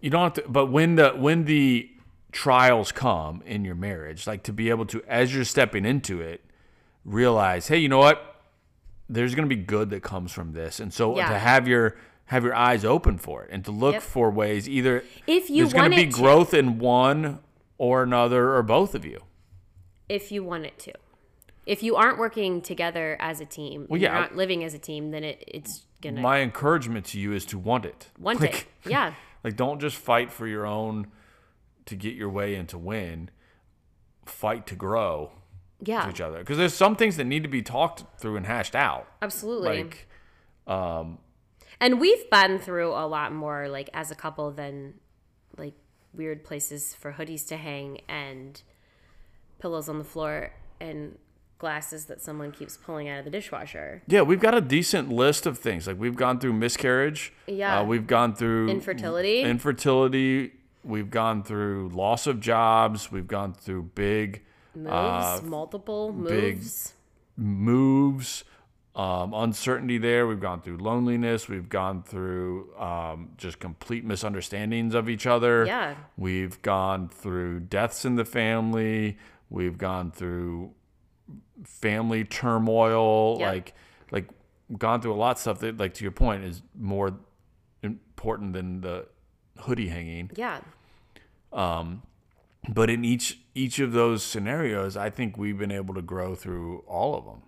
you don't have to. But when the when the trials come in your marriage, like to be able to, as you're stepping into it, realize, hey, you know what? There's going to be good that comes from this, and so yeah. to have your Have your eyes open for it and to look yep. for ways either if you there's going to be growth in one or another or both of you. If you want it to. If you aren't working together as a team, well, yeah, you're not living as a team, then it, it's going to... My encouragement to you is to want it. Want like, it, yeah. Like don't just fight for your own to get your way and to win. Fight to grow yeah. to each other. Because there's some things that need to be talked through and hashed out. Absolutely. Like... um. And we've been through a lot more, like, as a couple than, like, weird places for hoodies to hang and pillows on the floor and glasses that someone keeps pulling out of the dishwasher. Yeah, we've got a decent list of things. Like, we've gone through miscarriage. Yeah. Uh, we've gone through... Infertility. Infertility. We've gone through loss of jobs. We've gone through big... Moves. Uh, multiple moves. Big moves. Um, uncertainty there. We've gone through loneliness. We've gone through um, just complete misunderstandings of each other. Yeah. We've gone through deaths in the family. We've gone through family turmoil. Yeah. Like, like gone through a lot of stuff that, like, to your point, is more important than the hoodie hanging. Yeah. Um, but in each each of those scenarios, I think we've been able to grow through all of them.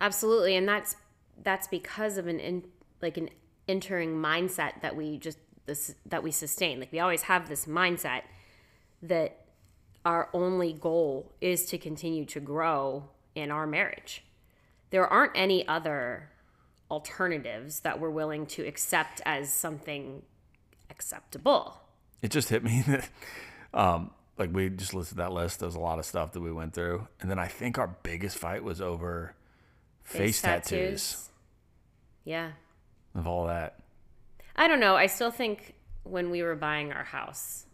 Absolutely, and that's that's because of an in, like an entering mindset that we just this that we sustain. Like we always have this mindset that our only goal is to continue to grow in our marriage. There aren't any other alternatives that we're willing to accept as something acceptable. It just hit me that um, like we just listed that list. There's a lot of stuff that we went through, and then I think our biggest fight was over. Face tattoos. tattoos. Yeah. Of all that. I don't know. I still think when we were buying our house,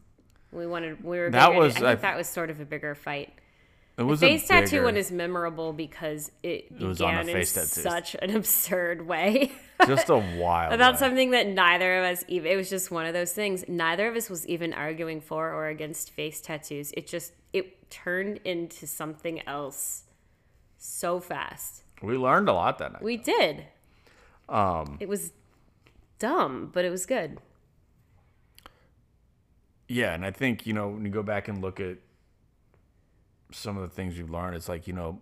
we wanted, we were, that bigger, was, I think I, that was sort of a bigger fight. It was the face a bigger, tattoo one is memorable because it, it began in such an absurd way. Just a wild About way. Something that neither of us even... It was just one of those things. Neither of us was even arguing for or against face tattoos. It just... It turned into something else so fast. We learned a lot that night. We did. Um, it was dumb, but it was good. Yeah, and I think, you know, when you go back and look at some of the things we've learned, it's like, you know,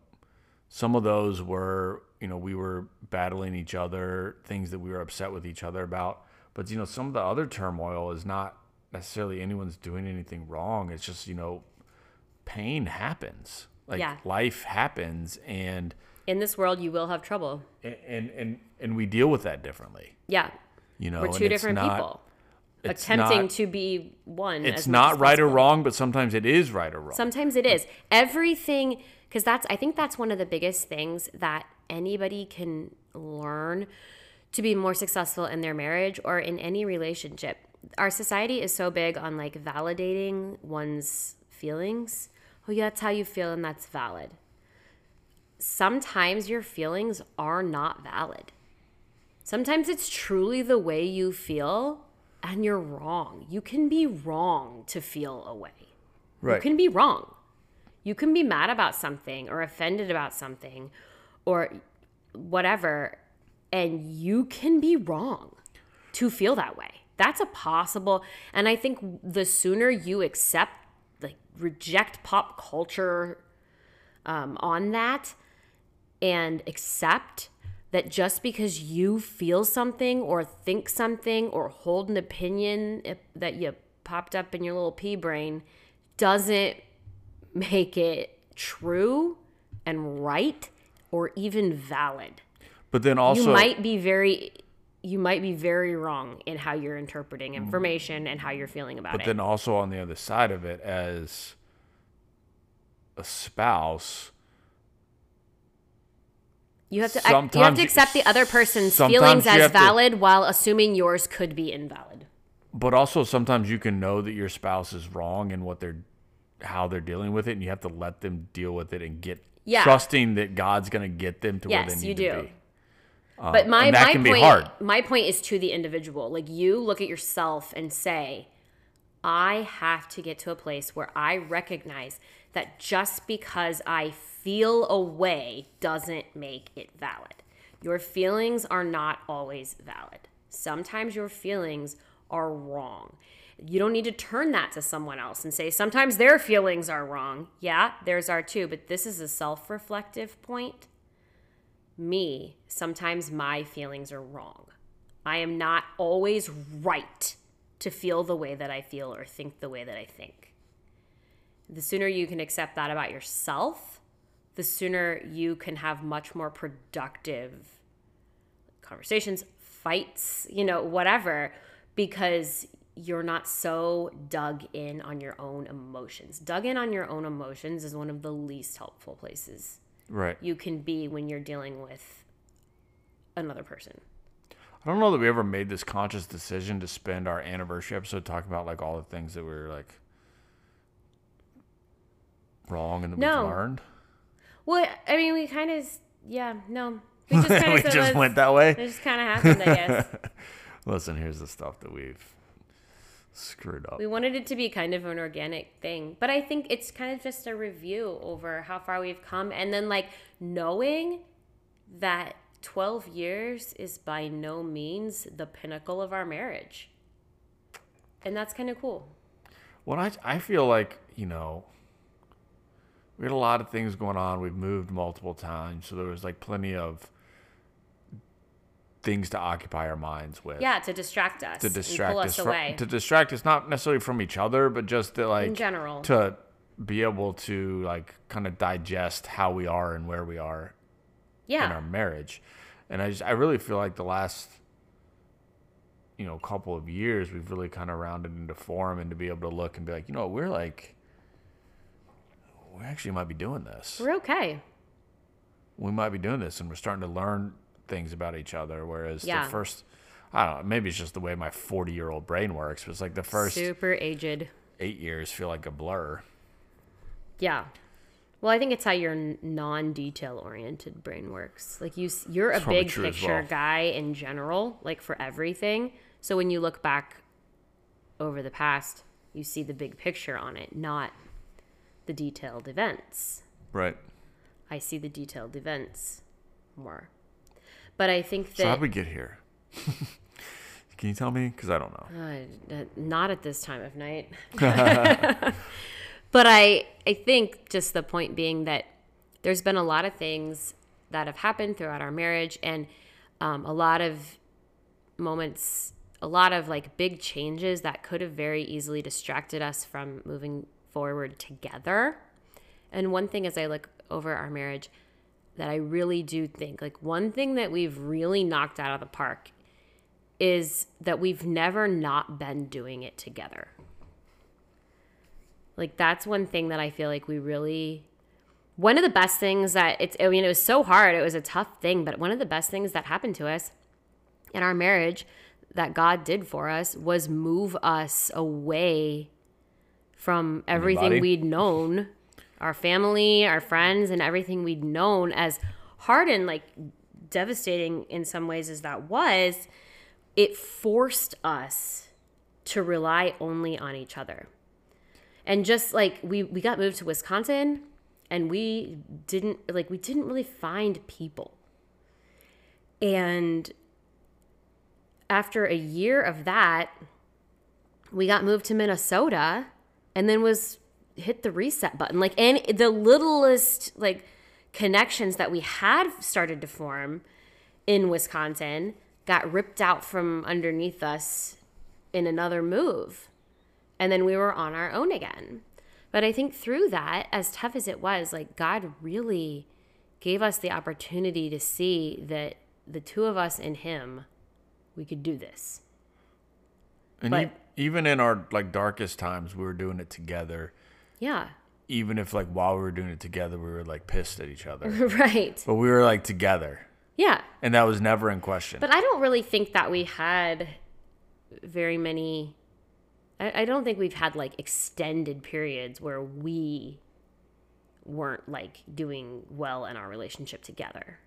some of those were, you know, we were battling each other, things that we were upset with each other about. But, you know, some of the other turmoil is not necessarily anyone's doing anything wrong. It's just, you know, pain happens. Like, yeah. Life happens, and... In this world, you will have trouble. And and, and, and we deal with that differently. Yeah. You know, we're two different not, people. Attempting not, to be one. It's as not as right or wrong, but sometimes it is right or wrong. Sometimes it is. Everything, because that's, I think that's one of the biggest things that anybody can learn to be more successful in their marriage or in any relationship. Our society is so big on like validating one's feelings. Oh, yeah, that's how you feel, and that's valid. Sometimes your feelings are not valid. Sometimes it's truly the way you feel. And you're wrong. You can be wrong to feel a way. Right. You can be wrong. You can be mad about something or offended about something or whatever. And you can be wrong to feel that way. That's a possible. And I think the sooner you accept, like reject pop culture um, on that and accept that just because you feel something or think something or hold an opinion that you popped up in your little pea brain doesn't make it true and right or even valid. But then also... You might be very, you might be very wrong in how you're interpreting information and how you're feeling about it. But then also on the other side of it, as a spouse... You have to sometimes, you have to accept the other person's feelings as valid to, while assuming yours could be invalid. But also sometimes you can know that your spouse is wrong and what they're how they're dealing with it, and you have to let them deal with it and get yeah. trusting that God's going to get them to yes, where they need you to do. Be. Um, but my and that my can point be hard. My point is to the individual. Like you look at yourself and say, I have to get to a place where I recognize that just because I feel a way doesn't make it valid. Your feelings are not always valid. Sometimes your feelings are wrong. You don't need to turn that to someone else and say, sometimes their feelings are wrong. Yeah, theirs are too, but this is a self-reflective point. Me, sometimes my feelings are wrong. I am not always right to feel the way that I feel or think the way that I think. The sooner you can accept that about yourself, the sooner you can have much more productive conversations, fights, you know, whatever, because you're not so dug in on your own emotions. Dug in on your own emotions is one of the least helpful places right. you can be when you're dealing with another person. I don't know that we ever made this conscious decision to spend our anniversary episode talking about like all the things that we were like, wrong and that no. we've learned. Well, I mean, we kind of, yeah, no. We just, kinda we just went that way? It just kind of happened, I guess. Listen, here's the stuff that we've screwed up. We wanted it to be kind of an organic thing. But I think it's kind of just a review over how far we've come. And then, like, knowing that twelve years is by no means the pinnacle of our marriage. And that's kind of cool. Well, I, I feel like, you know... We had a lot of things going on. We've moved multiple times. So there was like plenty of things to occupy our minds with. Yeah, to distract us. To distract us, us away. From, to distract us, not necessarily from each other, but just to like... In general. To be able to like kind of digest how we are and where we are yeah. in our marriage. And I just, I really feel like the last, you know, couple of years, we've really kind of rounded into form and to be able to look and be like, you know, we're like... We actually might be doing this. We're okay. We might be doing this, and we're starting to learn things about each other. Whereas yeah. the first, I don't know, maybe it's just the way my forty-year-old brain works, but it's like the first super aged eight years feel like a blur. Yeah. Well, I think it's how your non-detail oriented brain works. Like you, you're a big picture well. guy in general, like for everything. So when you look back over the past, you see the big picture on it, not the detailed events. Right. I see the detailed events more. But I think that... So how did we get here? Can you tell me? Because I don't know. Uh, not at this time of night. But I, I think just the point being that there's been a lot of things that have happened throughout our marriage, and um, a lot of moments, a lot of like big changes that could have very easily distracted us from moving forward together. And one thing as I look over our marriage that I really do think, like one thing that we've really knocked out of the park is that we've never not been doing it together. Like, that's one thing that I feel like we really, one of the best things that it's, I mean, it was so hard. It was a tough thing, but one of the best things that happened to us in our marriage that God did for us was move us away from everything Anybody? we'd known, our family, our friends, and everything we'd known, as hard and like devastating in some ways as that was, it forced us to rely only on each other. And just like we, we got moved to Wisconsin, and we didn't like we didn't really find people. And after a year of that, we got moved to Minnesota, and then was hit the reset button. Like, and the littlest like connections that we had started to form in Wisconsin got ripped out from underneath us in another move. And then we were on our own again. But I think through that, as tough as it was, like God really gave us the opportunity to see that the two of us in Him, we could do this. And but, e- even in our like darkest times, we were doing it together. Yeah. Even if like while we were doing it together, we were like pissed at each other. Right. But we were like together. Yeah. And that was never in question. But I don't really think that we had very many... I don't think we've had like extended periods where we weren't like doing well in our relationship together.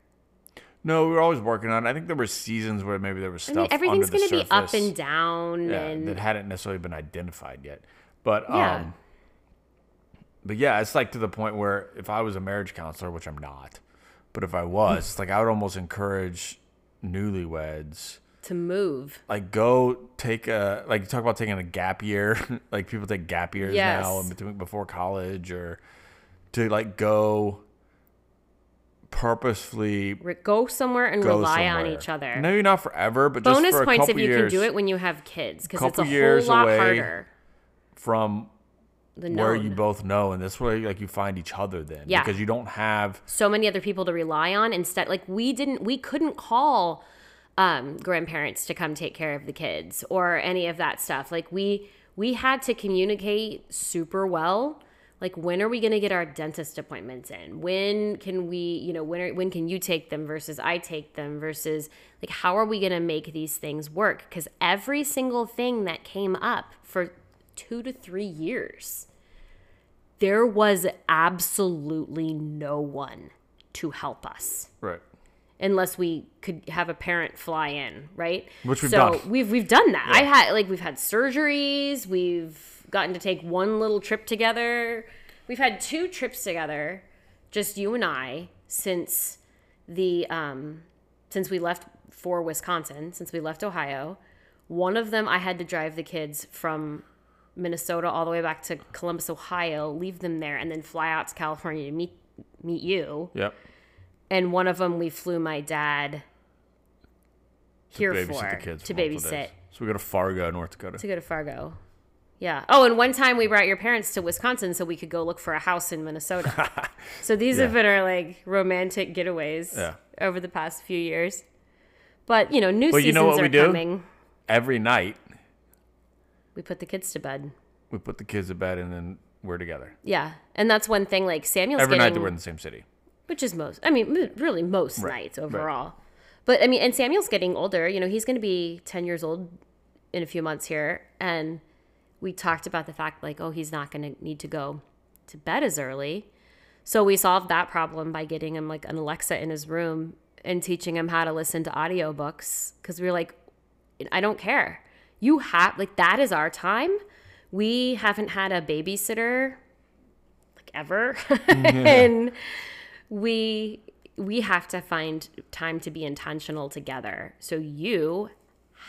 No, we were always working on it. I think there were seasons where maybe there was stuff. I mean, everything's going to be up and down, yeah, and that hadn't necessarily been identified yet. But yeah. um but yeah, it's like to the point where if I was a marriage counselor, which I'm not, but if I was, it's like I would almost encourage newlyweds to move, like go take a, like you talk about taking a gap year, like people take gap years yes. now in between before college, or to like go purposefully Re- go somewhere and go rely somewhere. on each other. Maybe not forever, but bonus just for points a couple if you years, can do it when you have kids, because it's a whole lot harder from where you both know, and that's where like you find each other then, yeah, because you don't have so many other people to rely on. Instead, like we didn't, we couldn't call. Um, grandparents to come take care of the kids or any of that stuff. Like we we had to communicate super well. Like, when are we going to get our dentist appointments in? When can we, you know, when are, when can you take them versus I take them versus like how are we going to make these things work? Because every single thing that came up for two to three years, there was absolutely no one to help us. Right. Unless we could have a parent fly in, right? Which we've so done. So we've we've done that. Yeah. I had like we've had surgeries. We've gotten to take one little trip together. We've had two trips together, just you and I, since the um, since we left for Wisconsin, since we left Ohio. One of them I had to drive the kids from Minnesota all the way back to Columbus, Ohio, leave them there, and then fly out to California to meet meet you. Yep. And one of them, we flew my dad here to babysit for, the kids to for babysit. So we go to Fargo, North Dakota. To go to Fargo. Yeah. Oh, and one time we brought your parents to Wisconsin so we could go look for a house in Minnesota. So these yeah. have been our like romantic getaways yeah. over the past few years. But, you know, new well, seasons you know what are we do? coming. Every night, we put the kids to bed. We put the kids to bed and then we're together. Yeah. And that's one thing, like Samuel's Every getting... night that we're in the same city. Which is most, I mean, really most right. nights overall. Right. But, I mean, and Samuel's getting older. You know, he's going to be ten years old in a few months here. And we talked about the fact, like, oh, he's not going to need to go to bed as early. So we solved that problem by getting him like an Alexa in his room and teaching him how to listen to audiobooks, because we were like, I don't care. You have, like, that is our time. We haven't had a babysitter like ever. Yeah. And we we have to find time to be intentional together. So you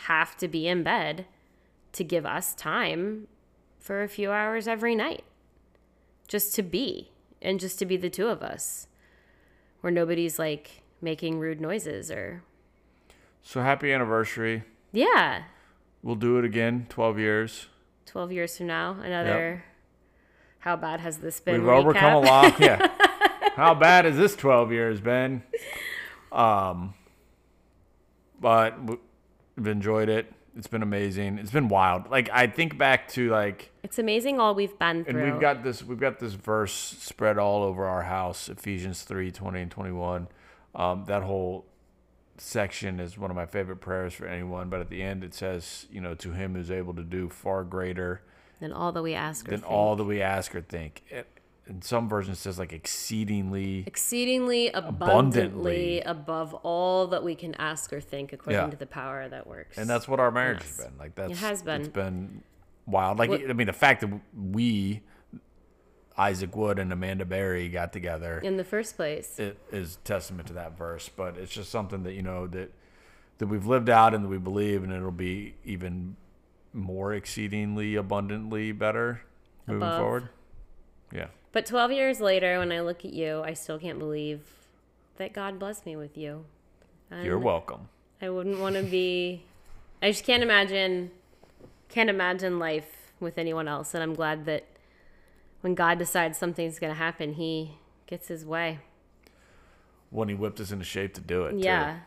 have to be in bed to give us time for a few hours every night just to be, and just to be the two of us, where nobody's like making rude noises or. So happy anniversary. Yeah. We'll do it again. twelve years twelve years from now. Another. Yep. How bad has this been? We've recap? Overcome a lot. Yeah. How bad has this twelve years been? Um, but we've enjoyed it. It's been amazing. It's been wild. Like, I think back to, like, it's amazing all we've been through. And we've got this we've got this verse spread all over our house, Ephesians three twenty and twenty-one. Um, that whole section is one of my favorite prayers for anyone, but at the end it says, you know, to him who's able to do far greater than all that we ask or than think. all that we ask or think. It, in some versions it says like exceedingly exceedingly abundantly, abundantly above all that we can ask or think, according yeah. to the power that works. And that's what our marriage yes. has been. Like, that's it has been. It's been wild. Like, what, I mean, the fact that we, Isaac Wood and Amanda Berry, got together in the first place, it is testament to that verse. But it's just something that, you know, that that we've lived out and that we believe, and it'll be even more exceedingly abundantly better above. Moving forward. Yeah. But twelve years later, when I look at you, I still can't believe that God blessed me with you. And you're welcome. I wouldn't want to be, I just can't imagine, can't imagine life with anyone else. And I'm glad that when God decides something's going to happen, he gets his way. When he whipped us into shape to do it. Yeah. Too.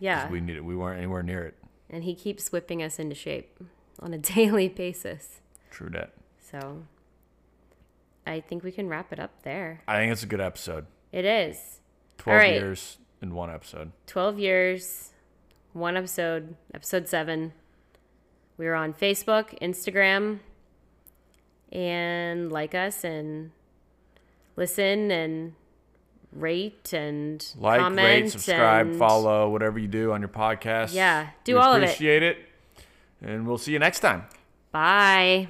Yeah. We needed, we weren't anywhere near it. And he keeps whipping us into shape on a daily basis. True that. So I think we can wrap it up there. I think it's a good episode. It is. twelve right. years in one episode. twelve years, one episode, episode seven. We are on Facebook, Instagram, and like us and listen and rate and like, comment. Like, rate, subscribe, and follow, whatever you do on your podcast. Yeah, do we all of it. Appreciate it. And we'll see you next time. Bye.